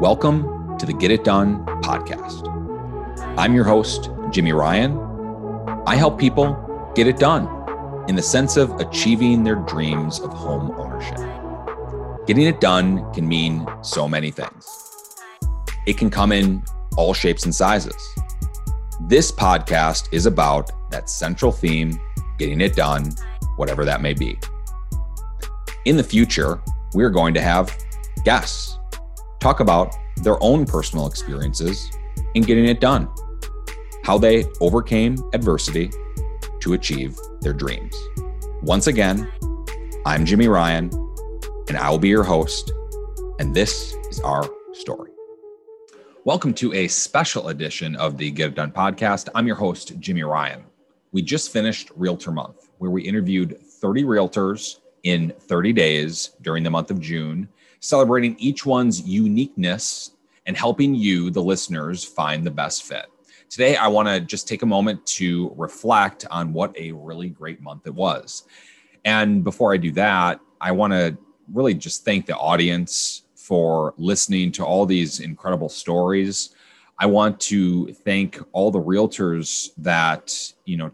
Welcome to the Get It Done Podcast. I'm your host, Jimmy Ryan. I help people get it done in the sense of achieving their dreams of home ownership. Getting it done can mean so many things. It can come in all shapes and sizes. This podcast is about that central theme, getting it done, whatever that may be. In the future, we're going to have guests talk about their own personal experiences in getting it done, how they overcame adversity to achieve their dreams. Once again, I'm Jimmy Ryan, and I will be your host, and this is our story. Welcome to a special edition of the Get It Done Podcast. I'm your host, Jimmy Ryan. We just finished Realtor Month, where we interviewed 30 realtors in 30 days during the month of June, celebrating each one's uniqueness and helping you, the listeners, find the best fit. Today, I want to just take a moment to reflect on what a really great month it was. And before I do that, I want to really just thank the audience for listening to all these incredible stories. I want to thank all the realtors that,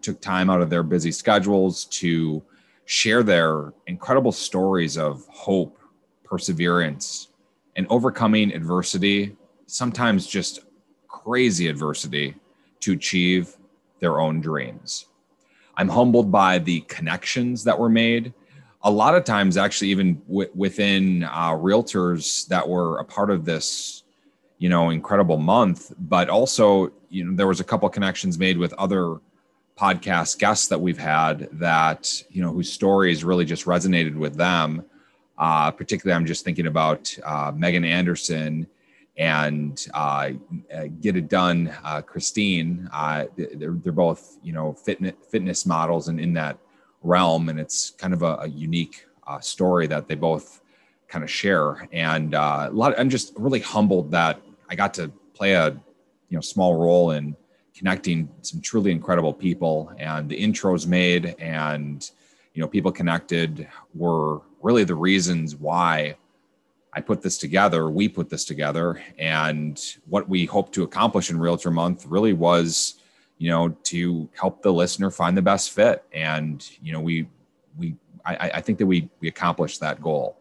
took time out of their busy schedules to share their incredible stories of hope, perseverance, and overcoming adversity, sometimes just crazy adversity, to achieve their own dreams. I'm humbled by the connections that were made. A lot of times, actually, even within realtors that were a part of this incredible month, but also, there was a couple of connections made with other podcast guests that we've had that, whose stories really just resonated with them. Particularly, I'm just thinking about Megan Anderson and Get It Done, Christine. They're both, fitness models and in that realm. And it's kind of a unique story that they both kind of share. And I'm just really humbled that I got to play a small role in connecting some truly incredible people, and the intros made and people connected were really the reasons why I put this together. We put this together, and what we hope to accomplish in Realtor Month really was, to help the listener find the best fit. And I think that we accomplished that goal.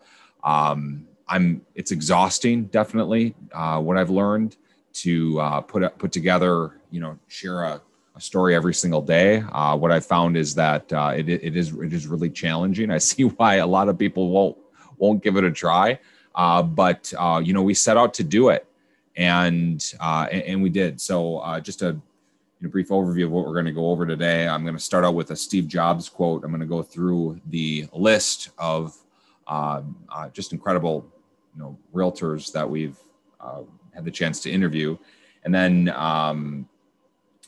It's exhausting, definitely. What I've learned to put together, share a story every single day. What I found is that it is really challenging. I see why a lot of people won't give it a try. But we set out to do it, and we did. So just a brief overview of what we're going to go over today. I'm going to start out with a Steve Jobs quote. I'm going to go through the list of just incredible, realtors that we've had the chance to interview. And then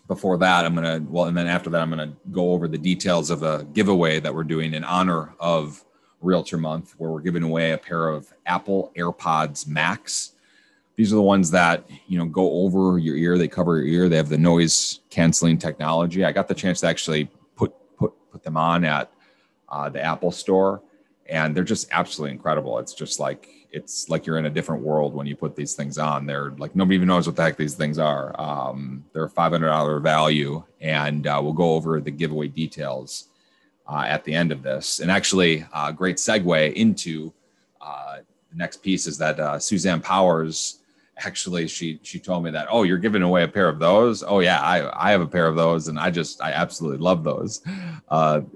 after that, I'm going to go over the details of a giveaway that we're doing in honor of Realtor Month, where we're giving away a pair of Apple AirPods Max. These are the ones that, go over your ear. They cover your ear. They have the noise canceling technology. I got the chance to actually put them on at the Apple store. And they're just absolutely incredible. It's like you're in a different world when you put these things on. They're like, nobody even knows what the heck these things are. They're a $500 value, and we'll go over the giveaway details at the end of this. And actually, a great segue into the next piece is that Suzanne Powers, actually, she told me that, oh, you're giving away a pair of those? Oh yeah, I have a pair of those, and I absolutely love those. So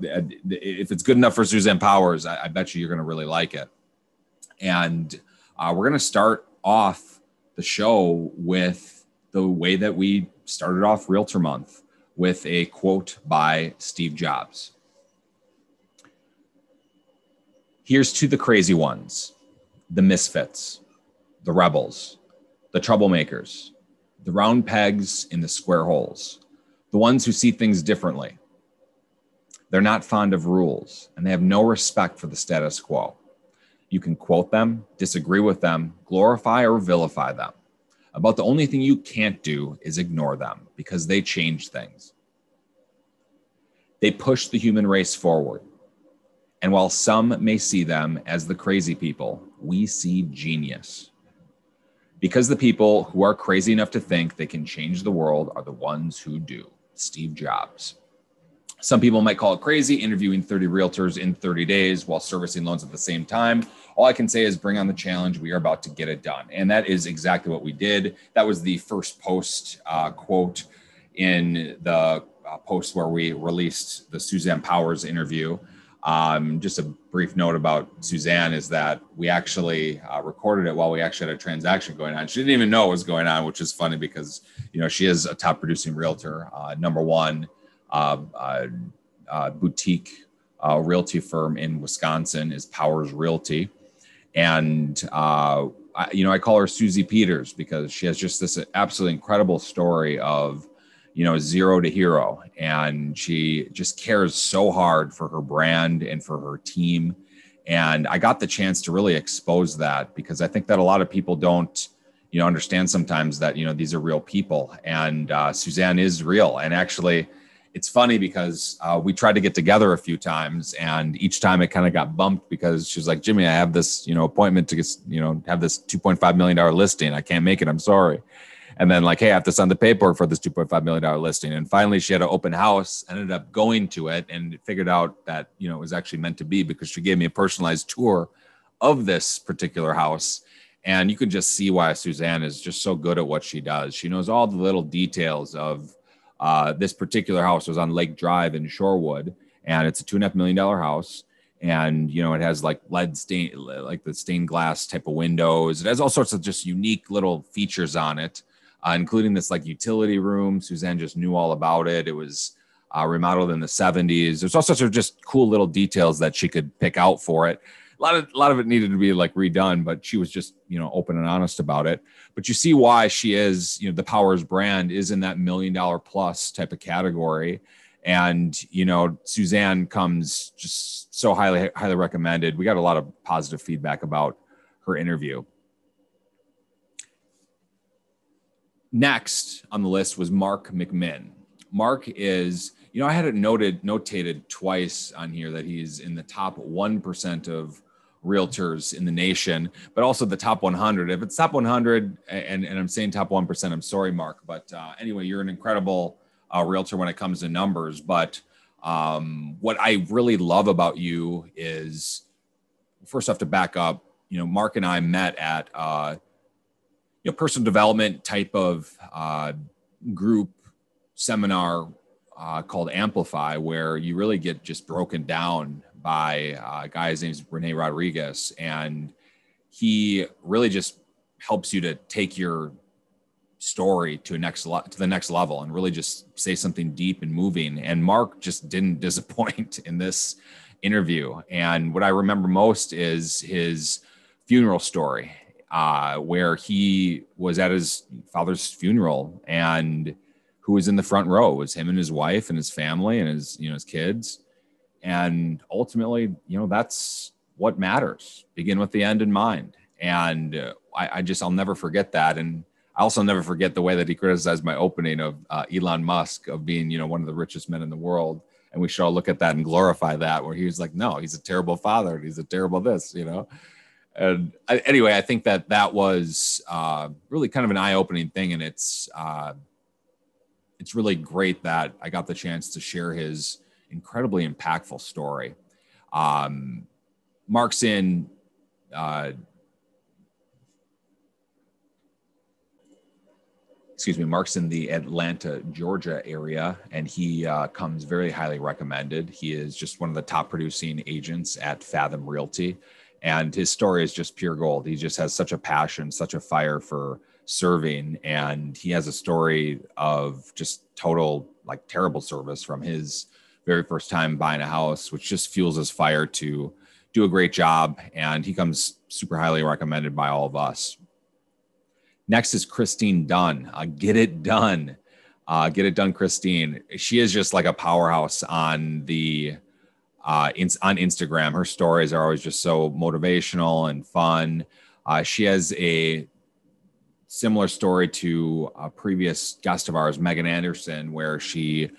if it's good enough for Suzanne Powers, I bet you're going to really like it. And we're going to start off the show with the way that we started off Realtor Month, with a quote by Steve Jobs. Here's to the crazy ones, the misfits, the rebels, the troublemakers, the round pegs in the square holes, the ones who see things differently. They're not fond of rules, and they have no respect for the status quo. You can quote them, disagree with them, glorify or vilify them. About the only thing you can't do is ignore them, because they change things. They push the human race forward. And while some may see them as the crazy people, we see genius. Because the people who are crazy enough to think they can change the world are the ones who do. Steve Jobs. Some people might call it crazy, interviewing 30 realtors in 30 days while servicing loans at the same time. All I can say is bring on the challenge. We are about to get it done. And that is exactly what we did. That was the first post quote in the post where we released the Suzanne Powers interview. Just a brief note about Suzanne is that we actually recorded it while we actually had a transaction going on. She didn't even know what was going on, which is funny because, you know, she is a top producing realtor, number one boutique realty firm in Wisconsin is Powers Realty. And, I call her Susie Peters because she has just this absolutely incredible story of, you know, zero to hero. And she just cares so hard for her brand and for her team. And I got the chance to really expose that because I think that a lot of people don't, you know, understand sometimes that, you know, these are real people and Suzanne is real. And actually it's funny because we tried to get together a few times and each time it kind of got bumped because she was like, Jimmy, I have this, you know, appointment to, you know, have this $2.5 million listing. I can't make it. I'm sorry. And then like, hey, I have to sign the paperwork for this $2.5 million listing. And finally she had an open house, ended up going to it and figured out that, you know, it was actually meant to be because she gave me a personalized tour of this particular house. And you can just see why Suzanne is just so good at what she does. She knows all the little details of this particular house. It was on Lake Drive in Shorewood and it's a $2.5 million house. And, you know, it has like lead stain, like the stained glass type of windows. It has all sorts of just unique little features on it. Including this like utility room. Suzanne just knew all about it. It was remodeled in the 70s. There's all sorts of just cool little details that she could pick out for it. A lot of it needed to be like redone, but she was just, you know, open and honest about it. But you see why she is, you know, the Powers brand is in that $1 million plus type of category. And, you know, Suzanne comes just so highly recommended. We got a lot of positive feedback about her interview. Next on the list was Mark McMinn. Mark is, you know, I had it notated twice on here that he's in the top 1% of realtors in the nation, but also the top 100. If it's top 100 and I'm saying top 1%, I'm sorry, Mark. But anyway, you're an incredible realtor when it comes to numbers. But what I really love about you is, first off, to back up, you know, Mark and I met at you know, personal development type of group seminar called Amplify, where you really get just broken down by a guy. His name's Rene Rodriguez, and he really just helps you to take your story to the next level, and really just say something deep and moving. And Mark just didn't disappoint in this interview. And what I remember most is his funeral story. Where he was at his father's funeral, and who was in the front row was him and his wife and his family and his, you know, his kids. And ultimately, you know, that's what matters. Begin with the end in mind. And I'll never forget that. And I also never forget the way that he criticized my opening of Elon Musk of being, you know, one of the richest men in the world. And we should all look at that and glorify that, where he was like, no, he's a terrible father. He's a terrible this, you know? And anyway, I think that was really kind of an eye-opening thing. And it's really great that I got the chance to share his incredibly impactful story. Mark's in the Atlanta, Georgia area, and he comes very highly recommended. He is just one of the top producing agents at Fathom Realty. And his story is just pure gold. He just has such a passion, such a fire for serving. And he has a story of just total, like, terrible service from his very first time buying a house, which just fuels his fire to do a great job. And he comes super highly recommended by all of us. Next is Christine Dunn. Get It Done. Get It Done, Christine. She is just like a powerhouse on the on Instagram. Her stories are always just so motivational and fun. She has a similar story to a previous guest of ours, Megan Anderson, where she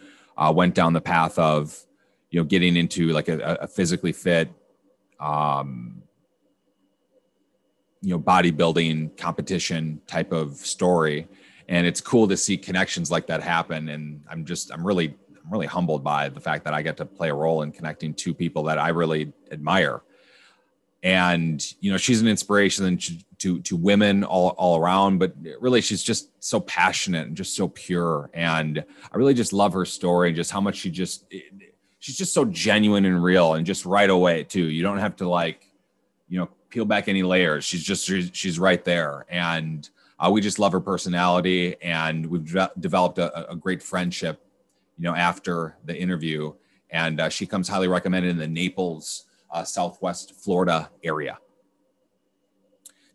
went down the path of, you know, getting into like a physically fit, you know, bodybuilding competition type of story. And it's cool to see connections like that happen. And I'm really humbled by the fact that I get to play a role in connecting two people that I really admire. And, you know, she's an inspiration to women all around, but really she's just so passionate and just so pure. And I really just love her story and just how much she's just so genuine and real, and just right away too. You don't have to, like, you know, peel back any layers. She's right there. And we just love her personality, and we've developed a great friendship, you know, after the interview. And she comes highly recommended in the Naples, Southwest Florida area.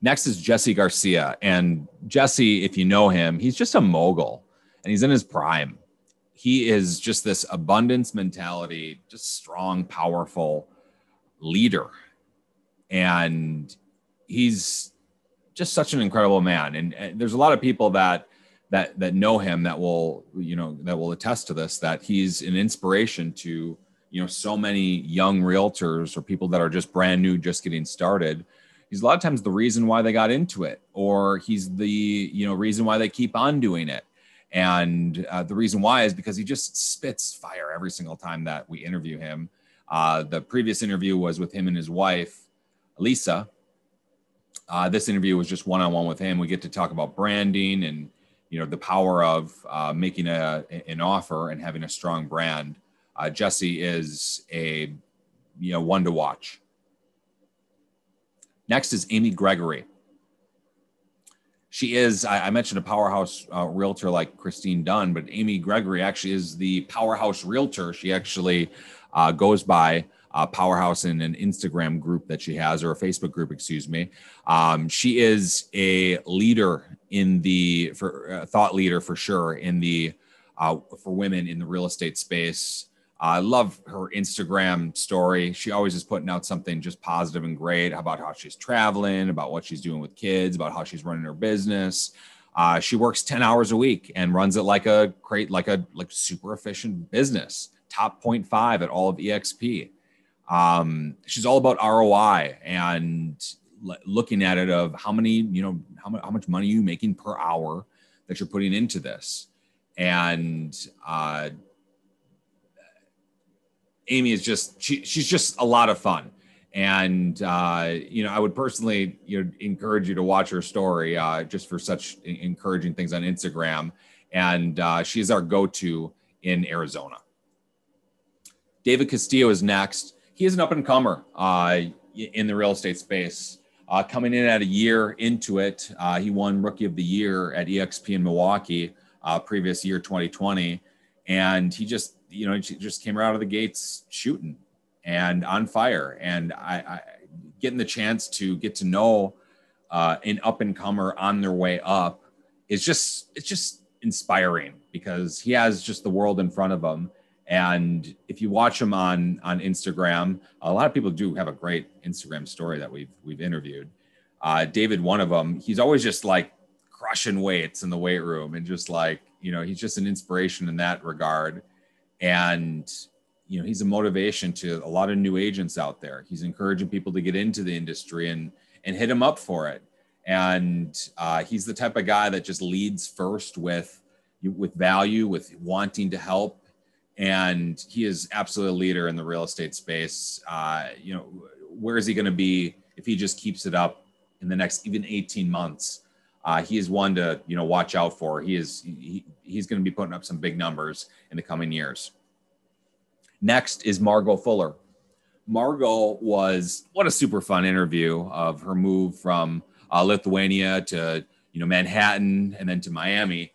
Next is Jesse Garcia. And Jesse, if you know him, he's just a mogul, and he's in his prime. He is just this abundance mentality, just strong, powerful leader. And he's just such an incredible man. And there's a lot of people that know him that will attest to this, that he's an inspiration to, you know, so many young realtors or people that are just brand new, just getting started. He's a lot of times the reason why they got into it, or he's the, you know, reason why they keep on doing it. And the reason why is because he just spits fire every single time that we interview him. The previous interview was with him and his wife, Lisa. This interview was just one-on-one with him. We get to talk about branding and, you know, the power of making an offer and having a strong brand. Jesse is a, you know, one to watch. Next is Amy Gregory. She is, I mentioned a powerhouse realtor like Christine Dunn, but Amy Gregory actually is the powerhouse realtor. She actually goes by powerhouse in an Instagram group that she has, or a Facebook group, excuse me. She is a leader thought leader for sure for women in the real estate space. I love her Instagram story. She always is putting out something just positive and great about how she's traveling, about what she's doing with kids, about how she's running her business. She works 10 hours a week and runs it like super efficient business, top 0.5 at all of EXP. She's all about ROI and looking at it of how much money you're making per hour that you're putting into this. And, Amy is just, she's just a lot of fun. And, you know, I would personally, you know, encourage you to watch her story, just for such encouraging things on Instagram. And she is our go-to in Arizona. David Castillo is next. He is an up-and-comer in the real estate space. Coming in at a year into it, he won Rookie of the Year at EXP in Milwaukee previous year, 2020. And he just, you know, came right out of the gates shooting and on fire. And I getting the chance to get to know an up and comer on their way up is just, it's just inspiring, because he has just the world in front of him. And if you watch him on Instagram, a lot of people do have a great Instagram story that we've interviewed. David, one of them, he's always just like crushing weights in the weight room, and just like, you know, he's just an inspiration in that regard. And, you know, he's a motivation to a lot of new agents out there. He's encouraging people to get into the industry and hit him up for it. And he's the type of guy that just leads first with value, with wanting to help. And he is absolutely a leader in the real estate space. You know, where is he going to be if he just keeps it up in the next even 18 months? He is one to, you know, watch out for. He's going to be putting up some big numbers in the coming years. Next is Margot Fuller. Margot was, what a super fun interview of her move from Lithuania to, you know, Manhattan and then to Miami.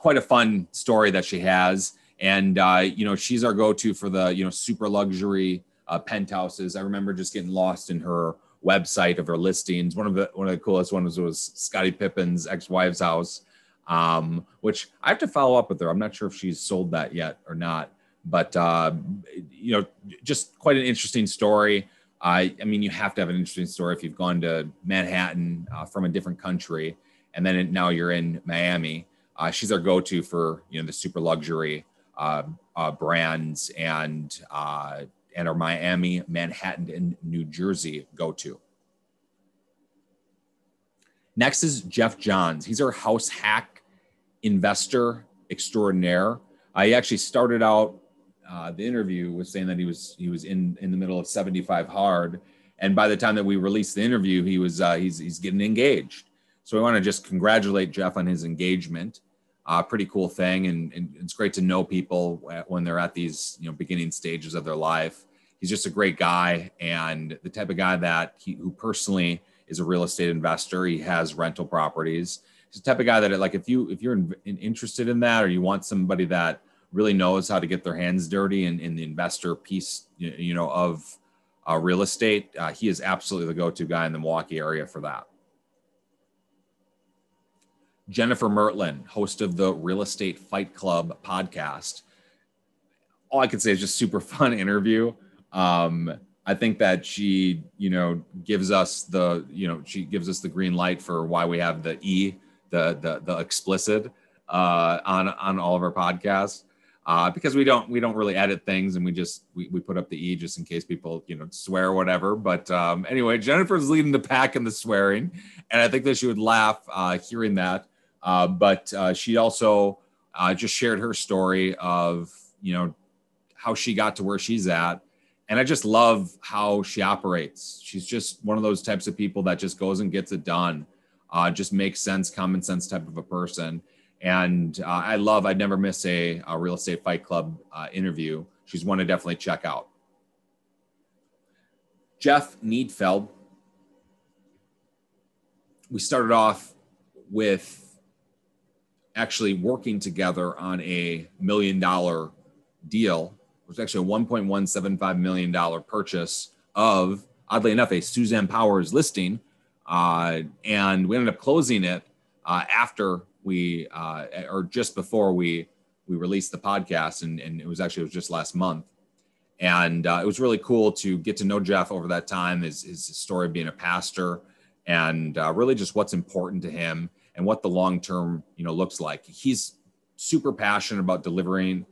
Quite a fun story that she has. And, you know, she's our go-to for the, you know, super luxury penthouses. I remember just getting lost in her website of her listings. One of the coolest ones was Scottie Pippen's ex-wife's house, which I have to follow up with her. I'm not sure if she's sold that yet or not, but you know, just quite an interesting story. I mean, you have to have an interesting story if you've gone to Manhattan from a different country, and then now you're in Miami. She's our go-to for, you know, the super luxury brands and our Miami, Manhattan, and New Jersey go-to. Next is Jeff Johns. He's our house hack investor extraordinaire. I actually started out the interview with saying that he was in the middle of 75 hard, and by the time that we released the interview, he was he's getting engaged. So I want to just congratulate Jeff on his engagement. Pretty cool thing, and it's great to know people when they're at these beginning stages of their life. He's just a great guy, and the type of guy that who personally is a real estate investor. He has rental properties. He's the type of guy that, like, if you're interested in that, or you want somebody that really knows how to get their hands dirty in the investor piece, of real estate, he is absolutely the go-to guy in the Milwaukee area for that. Jennifer Mertlin, host of the Real Estate Fight Club podcast. All I can say is just super fun interview. I think that she, gives us the, she gives us the green light for why we have the E, the explicit on all of our podcasts, because we don't really edit things, and we put up the E just in case people swear or whatever. But anyway, Jennifer's leading the pack in the swearing, and I think that she would laugh hearing that. But she also just shared her story of how she got to where she's at. And I just love how she operates. She's just one of those types of people that just goes and gets it done. Just makes sense, common sense type of a person. And I'd never miss a Real Estate Fight Club interview. She's one to definitely check out. Jeff Niedfeld. We started off with actually working together on $1 million deal. It was actually a $1.175 million purchase of, oddly enough, a Suzanne Powers listing. And we ended up closing it after we, or just before we released the podcast. And it was just last month. And it was really cool to get to know Jeff over that time, his story of being a pastor, and really just what's important to him and what the long-term, looks like. He's super passionate about delivering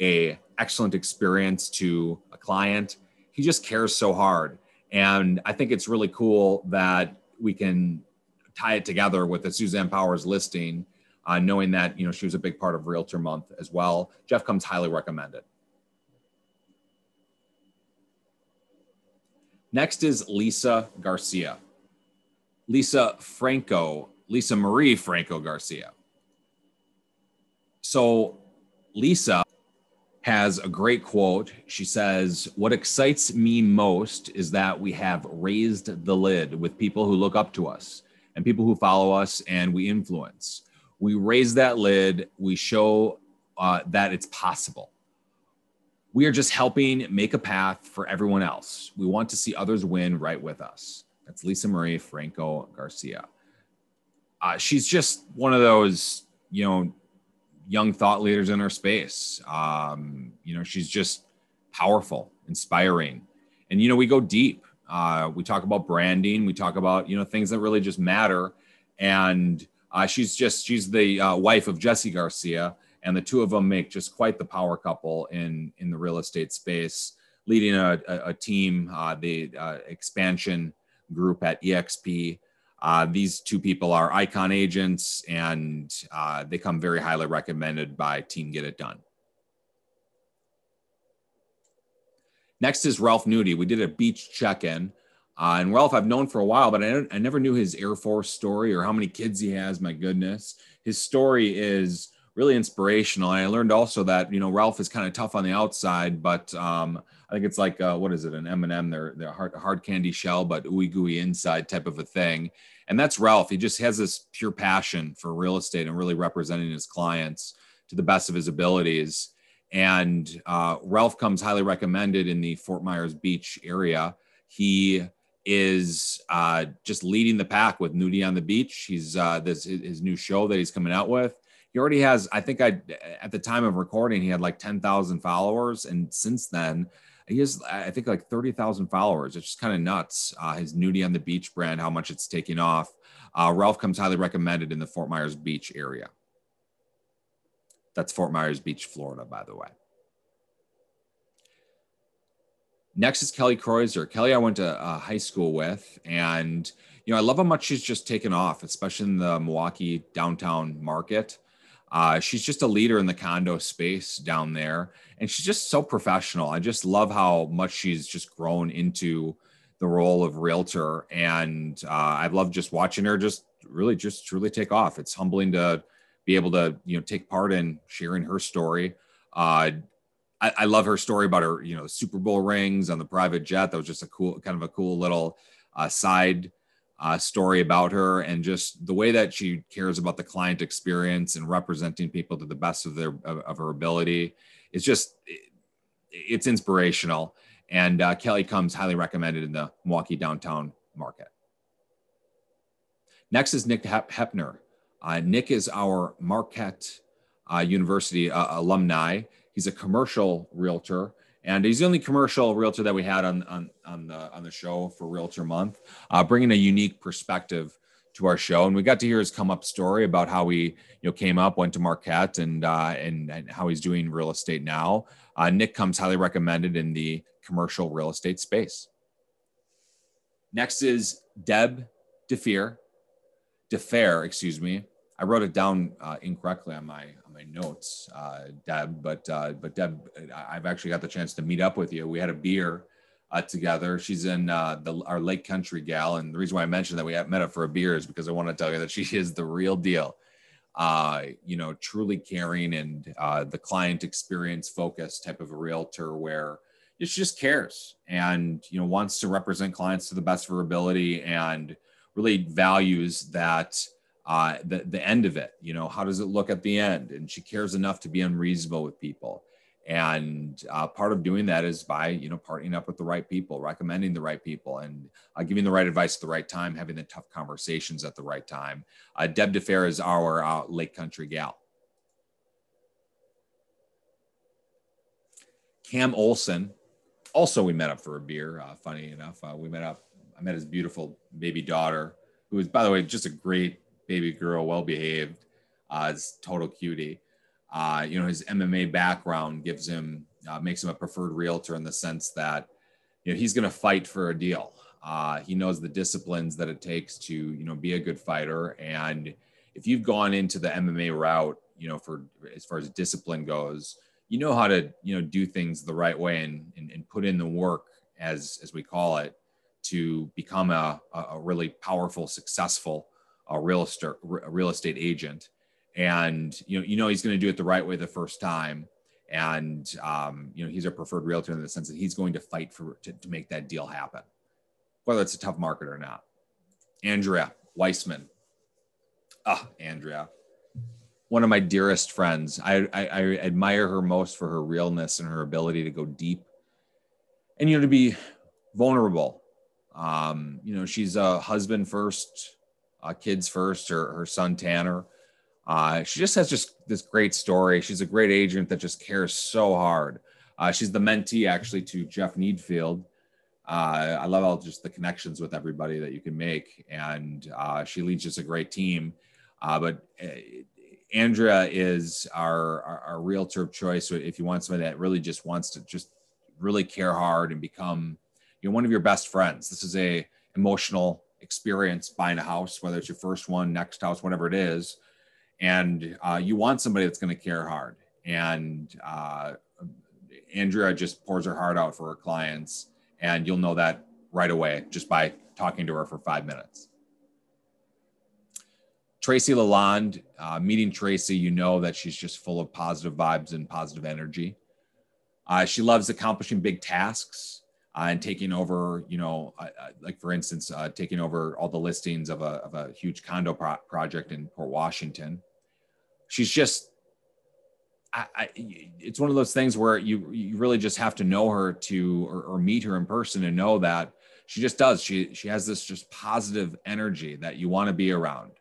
a excellent experience to a client. He just cares so hard. And I think it's really cool that we can tie it together with the Suzanne Powers listing, knowing that, she was a big part of Realtor Month as well. Jeff comes highly recommended. Next is Lisa Garcia. Lisa Marie Franco Garcia. So Lisa has a great quote. She says, "What excites me most is that we have raised the lid with people who look up to us and people who follow us and we influence. We raise that lid, we show that it's possible. We are just helping make a path for everyone else. We want to see others win right with us." That's Lisa Marie Franco Garcia. She's just one of those, young thought leaders in her space. She's just powerful, inspiring. And, we go deep. We talk about branding. We talk about, things that really just matter. And she's the wife of Jesse Garcia. And the two of them make just quite the power couple in the real estate space, leading a team, the expansion group at EXP. These two people are icon agents, and they come very highly recommended by Team Get It Done. Next is Ralph Nudie. We did a beach check-in, and Ralph I've known for a while, but I never knew his Air Force story or how many kids he has. My goodness. His story is really inspirational. And I learned also that, Ralph is kind of tough on the outside, but I think it's like, what is it, an M&M, they're hard candy shell, but ooey gooey inside type of a thing. And that's Ralph. He just has this pure passion for real estate and really representing his clients to the best of his abilities. And Ralph comes highly recommended in the Fort Myers Beach area. He is just leading the pack with Nudie on the Beach. He's his new show that he's coming out with. He already has, at the time of recording, he had like 10,000 followers. And since then, he has, I think, like 30,000 followers. It's just kind of nuts. His Nudie on the Beach brand, how much it's taking off. Ralph comes highly recommended in the Fort Myers Beach area. That's Fort Myers Beach, Florida, by the way. Next is Kelly Kreuser. Kelly, I went to high school with, and you know, I love how much she's just taken off, especially in the Milwaukee downtown market. She's just a leader in the condo space down there, and she's just so professional. I just love how much she's just grown into the role of realtor, and I've loved just watching her just really take off. It's humbling to be able to, you know, take part in sharing her story. I love her story about her, you know, Super Bowl rings on the private jet. That was just a cool, kind of a cool little side story about her, and just the way that she cares about the client experience and representing people to the best of their, of her ability. It's just, it's inspirational. And Kelly comes highly recommended in the Milwaukee downtown market. Next is Nick Heppner. Nick is our Marquette University alumni. He's a commercial realtor, and he's the only commercial realtor that we had on the show for Realtor Month, bringing a unique perspective to our show. And we got to hear his come up story about how he, you know, came up, went to Marquette, and how he's doing real estate now. Nick comes highly recommended in the commercial real estate space. Next is Deb Defair, excuse me. I wrote it down incorrectly on my notes, Deb, but Deb, I've actually got the chance to meet up with you. We had a beer together. She's in our Lake Country gal. And the reason why I mentioned that we met up for a beer is because I want to tell you that she is the real deal. You know, truly caring and the client experience focused type of a realtor where she just cares and, you know, wants to represent clients to the best of her ability and really values that the end of it. You know, how does it look at the end? And she cares enough to be unreasonable with people. And part of doing that is by, you know, partnering up with the right people, recommending the right people, and giving the right advice at the right time, having the tough conversations at the right time. Deb Defair is our Lake Country gal. Cam Olson, also we met up for a beer, funny enough. We met up, I met his beautiful baby daughter, who is, by the way, just a great baby girl, well-behaved, is total cutie. You know, his MMA background gives him, makes him a preferred realtor in the sense that, you know, he's going to fight for a deal. He knows the disciplines that it takes to, you know, be a good fighter. And if you've gone into the MMA route, you know, for as far as discipline goes, you know how to, you know, do things the right way and put in the work, as we call it, to become a really powerful, successful real estate agent. And, you know, he's going to do it the right way the first time. And, you know, he's a preferred realtor in the sense that he's going to fight to make that deal happen, whether it's a tough market or not. Andrea Weissman. Andrea, one of my dearest friends. I admire her most for her realness and her ability to go deep and, you know, to be vulnerable. You know, she's a husband first, kids first, her son Tanner. She just has this great story. She's a great agent that just cares so hard. She's the mentee actually to Jeff Niedfeld. I love all just the connections with everybody that you can make. And she leads just a great team. But Andrea is our realtor of choice. So if you want somebody that really just wants to just really care hard and become, you know, one of your best friends, this is a emotional experience buying a house, whether it's your first one, next house, whatever it is. And you want somebody that's going to care hard. And Andrea just pours her heart out for her clients. And you'll know that right away just by talking to her for 5 minutes. Tracy Lalonde, meeting Tracy, you know that she's just full of positive vibes and positive energy. She loves accomplishing big tasks and taking over, you know, like for instance, taking over all the listings of a huge condo project in Port Washington. She's just, it's one of those things where you really just have to know her to, or meet her in person and know that she just does. She has this just positive energy that you want to be around.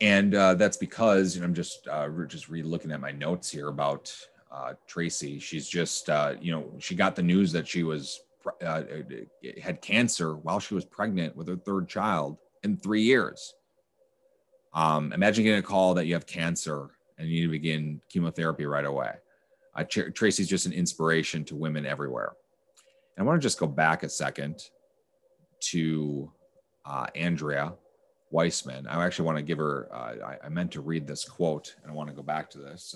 And that's because, and I'm just re-looking at my notes here about Tracy. She's just, you know, she got the news that she was had cancer while she was pregnant with her third child in 3 years. Imagine getting a call that you have cancer and you need to begin chemotherapy right away. Tracy's just an inspiration to women everywhere. And I want to just go back a second to Andrea Weissman. I actually want to give her, I meant to read this quote and I want to go back to this.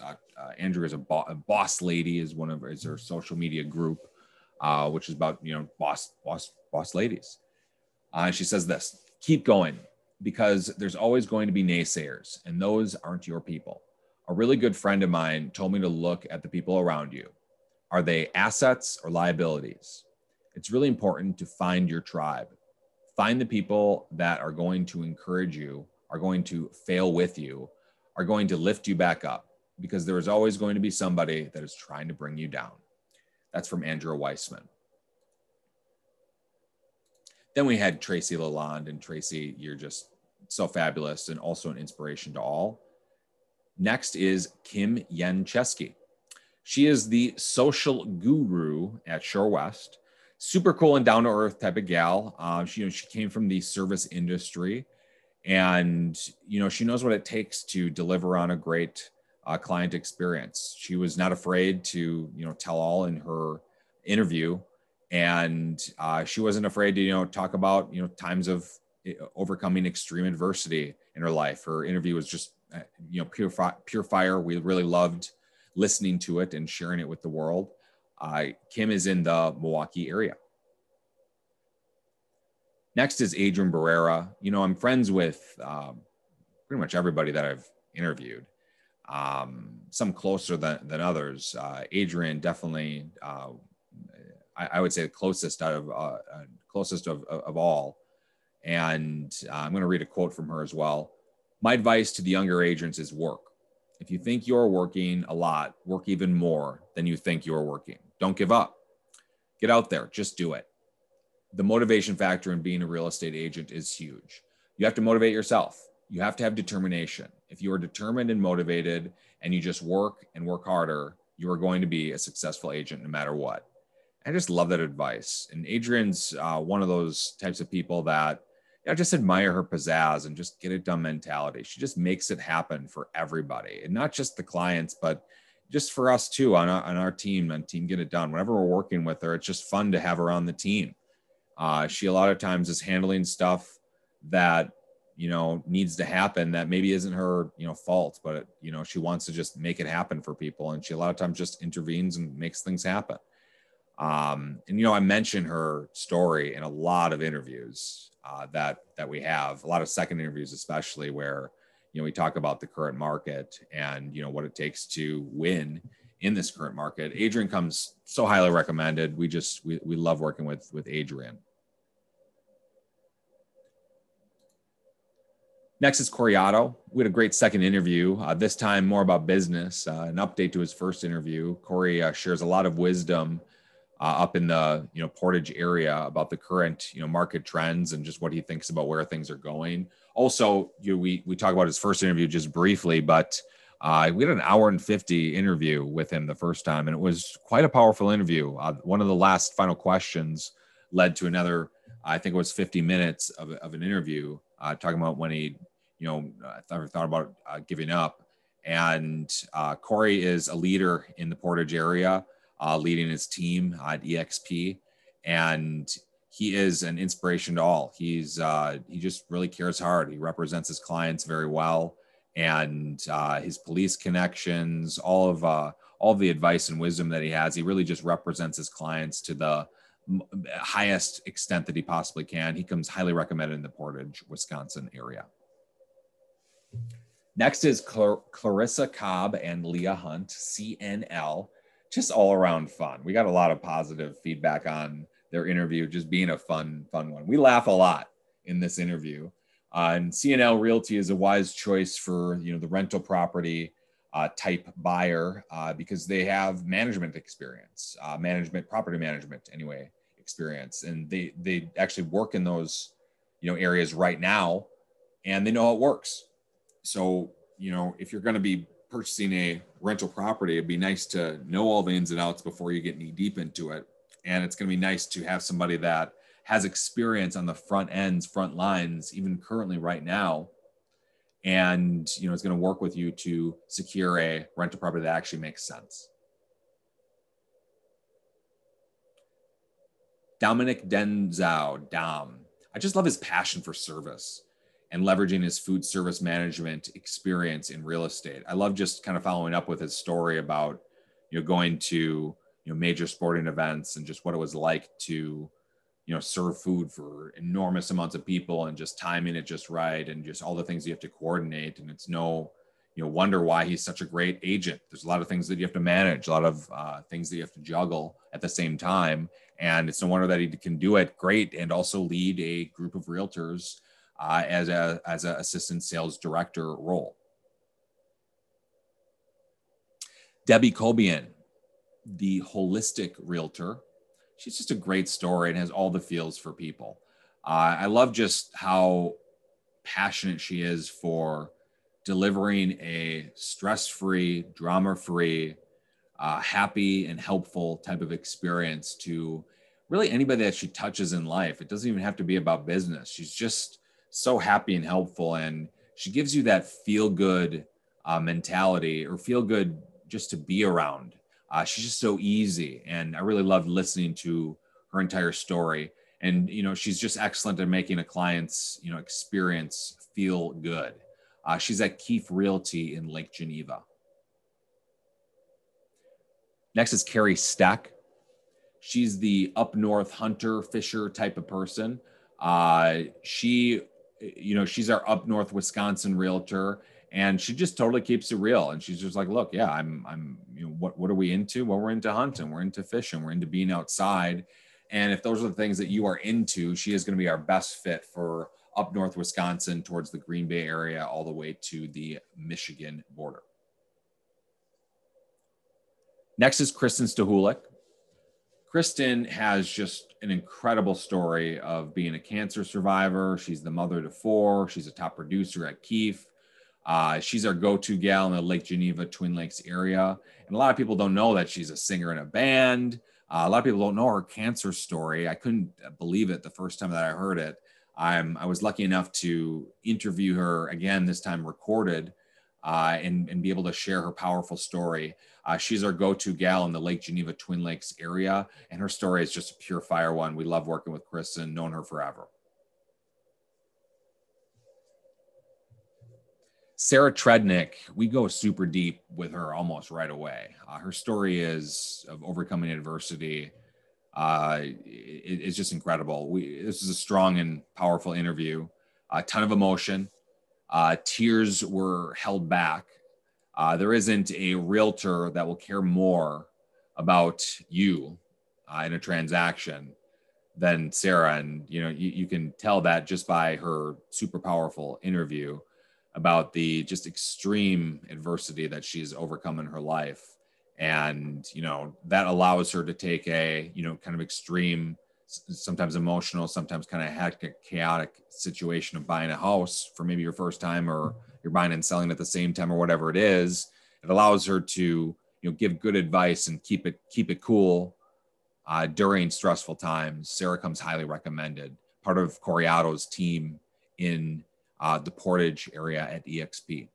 Andrea is a boss lady, is one of her social media group, which is about, you know, boss ladies. She says this: keep going, because there's always going to be naysayers, and those aren't your people. A really good friend of mine told me to look at the people around you. Are they assets or liabilities? It's really important to find your tribe. Find the people that are going to encourage you, are going to fail with you, are going to lift you back up, because there is always going to be somebody that is trying to bring you down. That's from Andrea Weissman. Then we had Tracy Lalonde, and Tracy, you're just so fabulous and also an inspiration to all. Next is Kim Yenchesky. She is the social guru at Shore West. Super cool and down to earth type of gal. She came from the service industry, and you know, she knows what it takes to deliver on a great client experience. She was not afraid to, you know, tell all in her interview, and she wasn't afraid to, you know, talk about, you know, times of overcoming extreme adversity in her life. Her interview was just, you know, pure fire. We really loved listening to it and sharing it with the world. Kim is in the Milwaukee area. Next is Adrian Barrera. You know, I'm friends with pretty much everybody that I've interviewed, some closer than others. Adrian definitely, I would say the closest out of, closest of all. And I'm going to read a quote from her as well. My advice to the younger agents is work. If you think you're working a lot, work even more than you think you're working. Don't give up. Get out there. Just do it. The motivation factor in being a real estate agent is huge. You have to motivate yourself. You have to have determination. If you are determined and motivated and you just work and work harder, you are going to be a successful agent no matter what. I just love that advice. And Adrian's one of those types of people that, I just admire her pizzazz and just get it done mentality. She just makes it happen for everybody, and not just the clients, but just for us too on our team, on Team Get It Done. Whenever we're working with her, it's just fun to have her on the team. She a lot of times is handling stuff that, you know, needs to happen that maybe isn't her, you know, fault, but, you know, she wants to just make it happen for people. And she a lot of times just intervenes and makes things happen. And, you know, I mention her story in a lot of interviews that we have, a lot of second interviews, especially where, you know, we talk about the current market and, you know, what it takes to win in this current market. Adrian comes so highly recommended. We love working with Adrian. Next is Corey Otto. We had a great second interview, this time more about business, an update to his first interview. Corey shares a lot of wisdom up in the, you know, Portage area about the current, you know, market trends and just what he thinks about where things are going. Also, you know, we talk about his first interview just briefly, but we had an hour and 50 interview with him the first time, and it was quite a powerful interview. One of the last final questions led to another, I think it was 50 minutes of an interview, talking about when he, you know, thought about giving up. And Corey is a leader in the Portage area, leading his team at EXP. And he is an inspiration to all. He just really cares hard. He represents his clients very well. And his police connections, all of the advice and wisdom that he has, he really just represents his clients to the highest extent that he possibly can. He comes highly recommended in the Portage, Wisconsin area. Next is Clarissa Cobb and Leah Hunt, CNL. Just all around fun. We got a lot of positive feedback on their interview, just being a fun one. We laugh a lot in this interview. And CNL Realty is a wise choice for, you know, the rental property type buyer because they have management experience, property management anyway, experience. And they actually work in those, you know, areas right now, and they know how it works. So, you know, if you're going to be purchasing a rental property, it'd be nice to know all the ins and outs before you get knee deep into it. And it's going to be nice to have somebody that has experience on the front lines, even currently right now. And, you know, it's going to work with you to secure a rental property that actually makes sense. Dominic Denzau, Dom. I just love his passion for service and leveraging his food service management experience in real estate. I love just kind of following up with his story about, you know, going to, you know, major sporting events and just what it was like to, you know, serve food for enormous amounts of people and just timing it just right and just all the things you have to coordinate. And it's no, you know, wonder why he's such a great agent. There's a lot of things that you have to manage, a lot of things that you have to juggle at the same time. And it's no wonder that he can do it great and also lead a group of realtors as a assistant sales director role. Debbie Kobian, the holistic realtor. She's just a great story and has all the feels for people. I love just how passionate she is for delivering a stress-free, drama-free, happy and helpful type of experience to really anybody that she touches in life. It doesn't even have to be about business. She's just so happy and helpful. And she gives you that feel-good mentality or feel-good just to be around. She's just so easy. And I really loved listening to her entire story. And, you know, she's just excellent at making a client's, you know, experience feel good. She's at Keefe Realty in Lake Geneva. Next is Carrie Stack. She's the up north hunter, fisher type of person. She, you know, she's our up north Wisconsin realtor, and she just totally keeps it real. And she's just like, look, yeah, I'm, you know, what are we into? Well, we're into hunting, we're into fishing, we're into being outside. And if those are the things that you are into, she is going to be our best fit for up north Wisconsin towards the Green Bay area, all the way to the Michigan border. Next is Kristen Stahulik. Kristen has just an incredible story of being a cancer survivor. She's the mother to four. She's a top producer at Keefe. She's our go-to gal in the Lake Geneva, Twin Lakes area. And a lot of people don't know that she's a singer in a band. A lot of people don't know her cancer story. I couldn't believe it the first time that I heard it. I was lucky enough to interview her again, this time recorded, and be able to share her powerful story. She's our go-to gal in the Lake Geneva, Twin Lakes area. And her story is just a pure fire one. We love working with Kristen, known her forever. Sarah Trednick, we go super deep with her almost right away. Her story is of overcoming adversity. It's just incredible. This is a strong and powerful interview, a ton of emotion. Tears were held back. There isn't a realtor that will care more about you in a transaction than Sarah. And, you know, you can tell that just by her super powerful interview about the just extreme adversity that she's overcome in her life. And, you know, that allows her to take a, you know, kind of extreme, sometimes emotional, sometimes kind of hectic, chaotic situation of buying a house for maybe your first time, or you're buying and selling at the same time, or whatever it is. It allows her to, you know, give good advice and keep it cool during stressful times. Sarah comes highly recommended. Part of Corey Otto's team in the Portage area at EXP.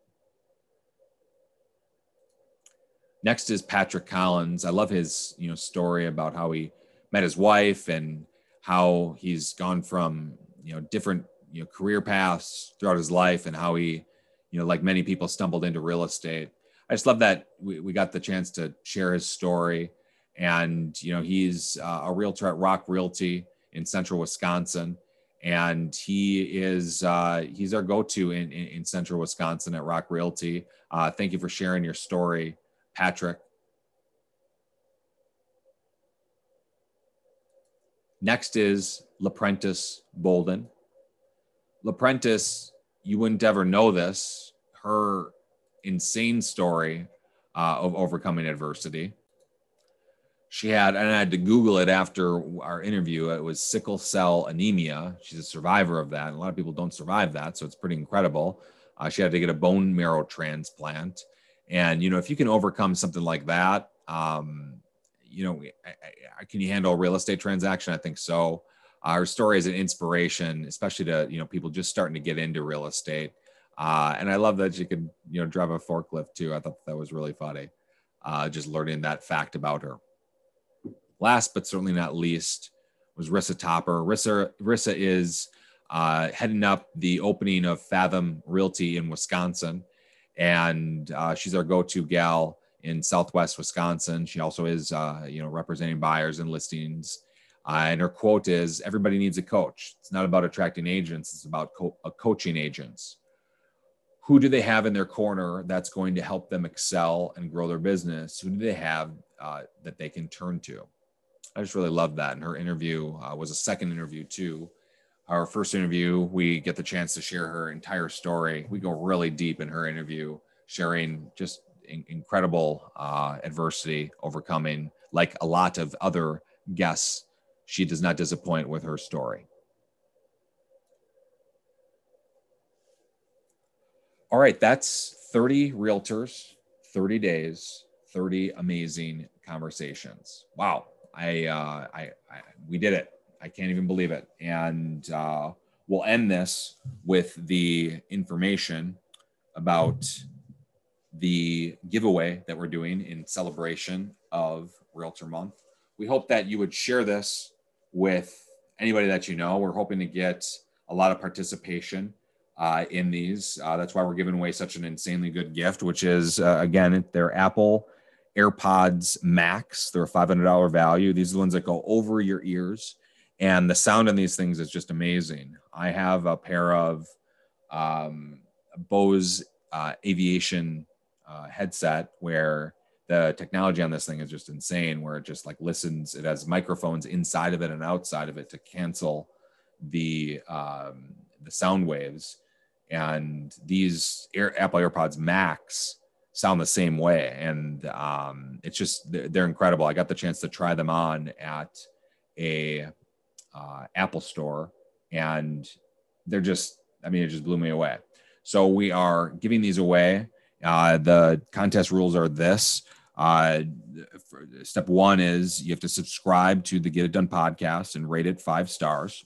Next is Patrick Collins. I love his, you know, story about how he met his wife and how he's gone from, you know, different, you know, career paths throughout his life, and how he, you know, like many people, stumbled into real estate. I just love that we got the chance to share his story. And, you know, he's a realtor at Rock Realty in central Wisconsin. And he is, he's our go-to in central Wisconsin at Rock Realty. Thank you for sharing your story, Patrick. Next is LaPrentice Bolden. LaPrentice, you wouldn't ever know this, her insane story of overcoming adversity. She had, and I had to Google it after our interview, it was sickle cell anemia. She's a survivor of that. And a lot of people don't survive that, so it's pretty incredible. She had to get a bone marrow transplant. And, you know, if you can overcome something like that, you know, can you handle a real estate transaction? I think so. Her story is an inspiration, especially to, you know, people just starting to get into real estate. And I love that she could, you know, drive a forklift too. I thought that was really funny, just learning that fact about her. Last but certainly not least, was Rissa Topper. Rissa is heading up the opening of Fathom Realty in Wisconsin. And she's our go-to gal in Southwest Wisconsin. She also is, representing buyers and listings. And her quote is, everybody needs a coach. It's not about attracting agents. It's about coaching agents. Who do they have in their corner that's going to help them excel and grow their business? Who do they have that they can turn to? I just really love that. And her interview was a second interview too. Our first interview, we get the chance to share her entire story. We go really deep in her interview, sharing just incredible adversity, overcoming, like a lot of other guests. She does not disappoint with her story. All right, that's 30 realtors, 30 days, 30 amazing conversations. Wow, we did it. I can't even believe it. And we'll end this with the information about the giveaway that we're doing in celebration of Realtor Month. We hope that you would share this with anybody that you know. We're hoping to get a lot of participation in these. That's why we're giving away such an insanely good gift, which is, again, their Apple AirPods Max. They're a $500 value. These are the ones that go over your ears. And the sound on these things is just amazing. I have a pair of Bose aviation headset where the technology on this thing is just insane, where it just like listens. It has microphones inside of it and outside of it to cancel the sound waves. And these Apple AirPods Max sound the same way. And it's just, they're incredible. I got the chance to try them on at a Apple store, and they're just, it just blew me away. So we are giving these away. The contest rules are this. Step one is you have to subscribe to the Get It Done podcast and rate it 5 stars.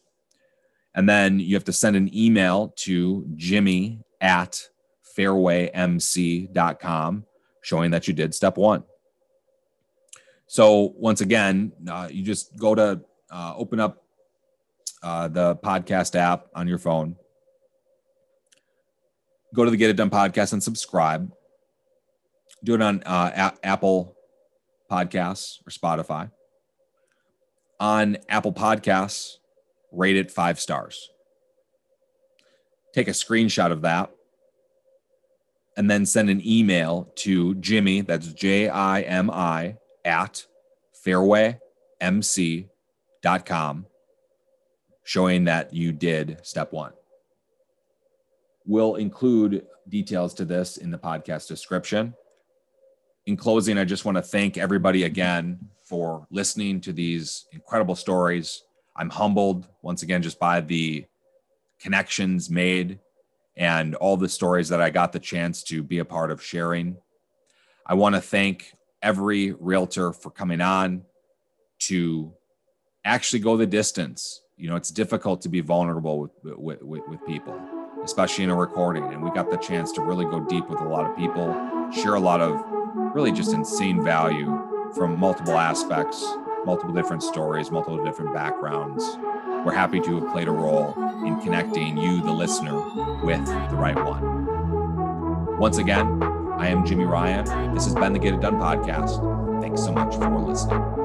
And then you have to send an email to jimmy@fairwaymc.com showing that you did step one. So once again, you just go to open up the podcast app on your phone. Go to the Get It Done podcast and subscribe. Do it on Apple Podcasts or Spotify. On Apple Podcasts, rate it 5 stars. Take a screenshot of that and then send an email to Jimmy, that's Jimi, @fairwaymc.com, showing that you did step one. We'll include details to this in the podcast description. In closing, I just want to thank everybody again for listening to these incredible stories. I'm humbled once again just by the connections made and all the stories that I got the chance to be a part of sharing. I want to thank every realtor for coming on to actually go the distance. You know, it's difficult to be vulnerable with people, especially in a recording. And we got the chance to really go deep with a lot of people, share a lot of really just insane value from multiple aspects, multiple different stories, multiple different backgrounds. We're happy to have played a role in connecting you, the listener, with the right one. Once again, I am Jimmy Ryan. This has been the Get It Done podcast. Thanks so much for listening.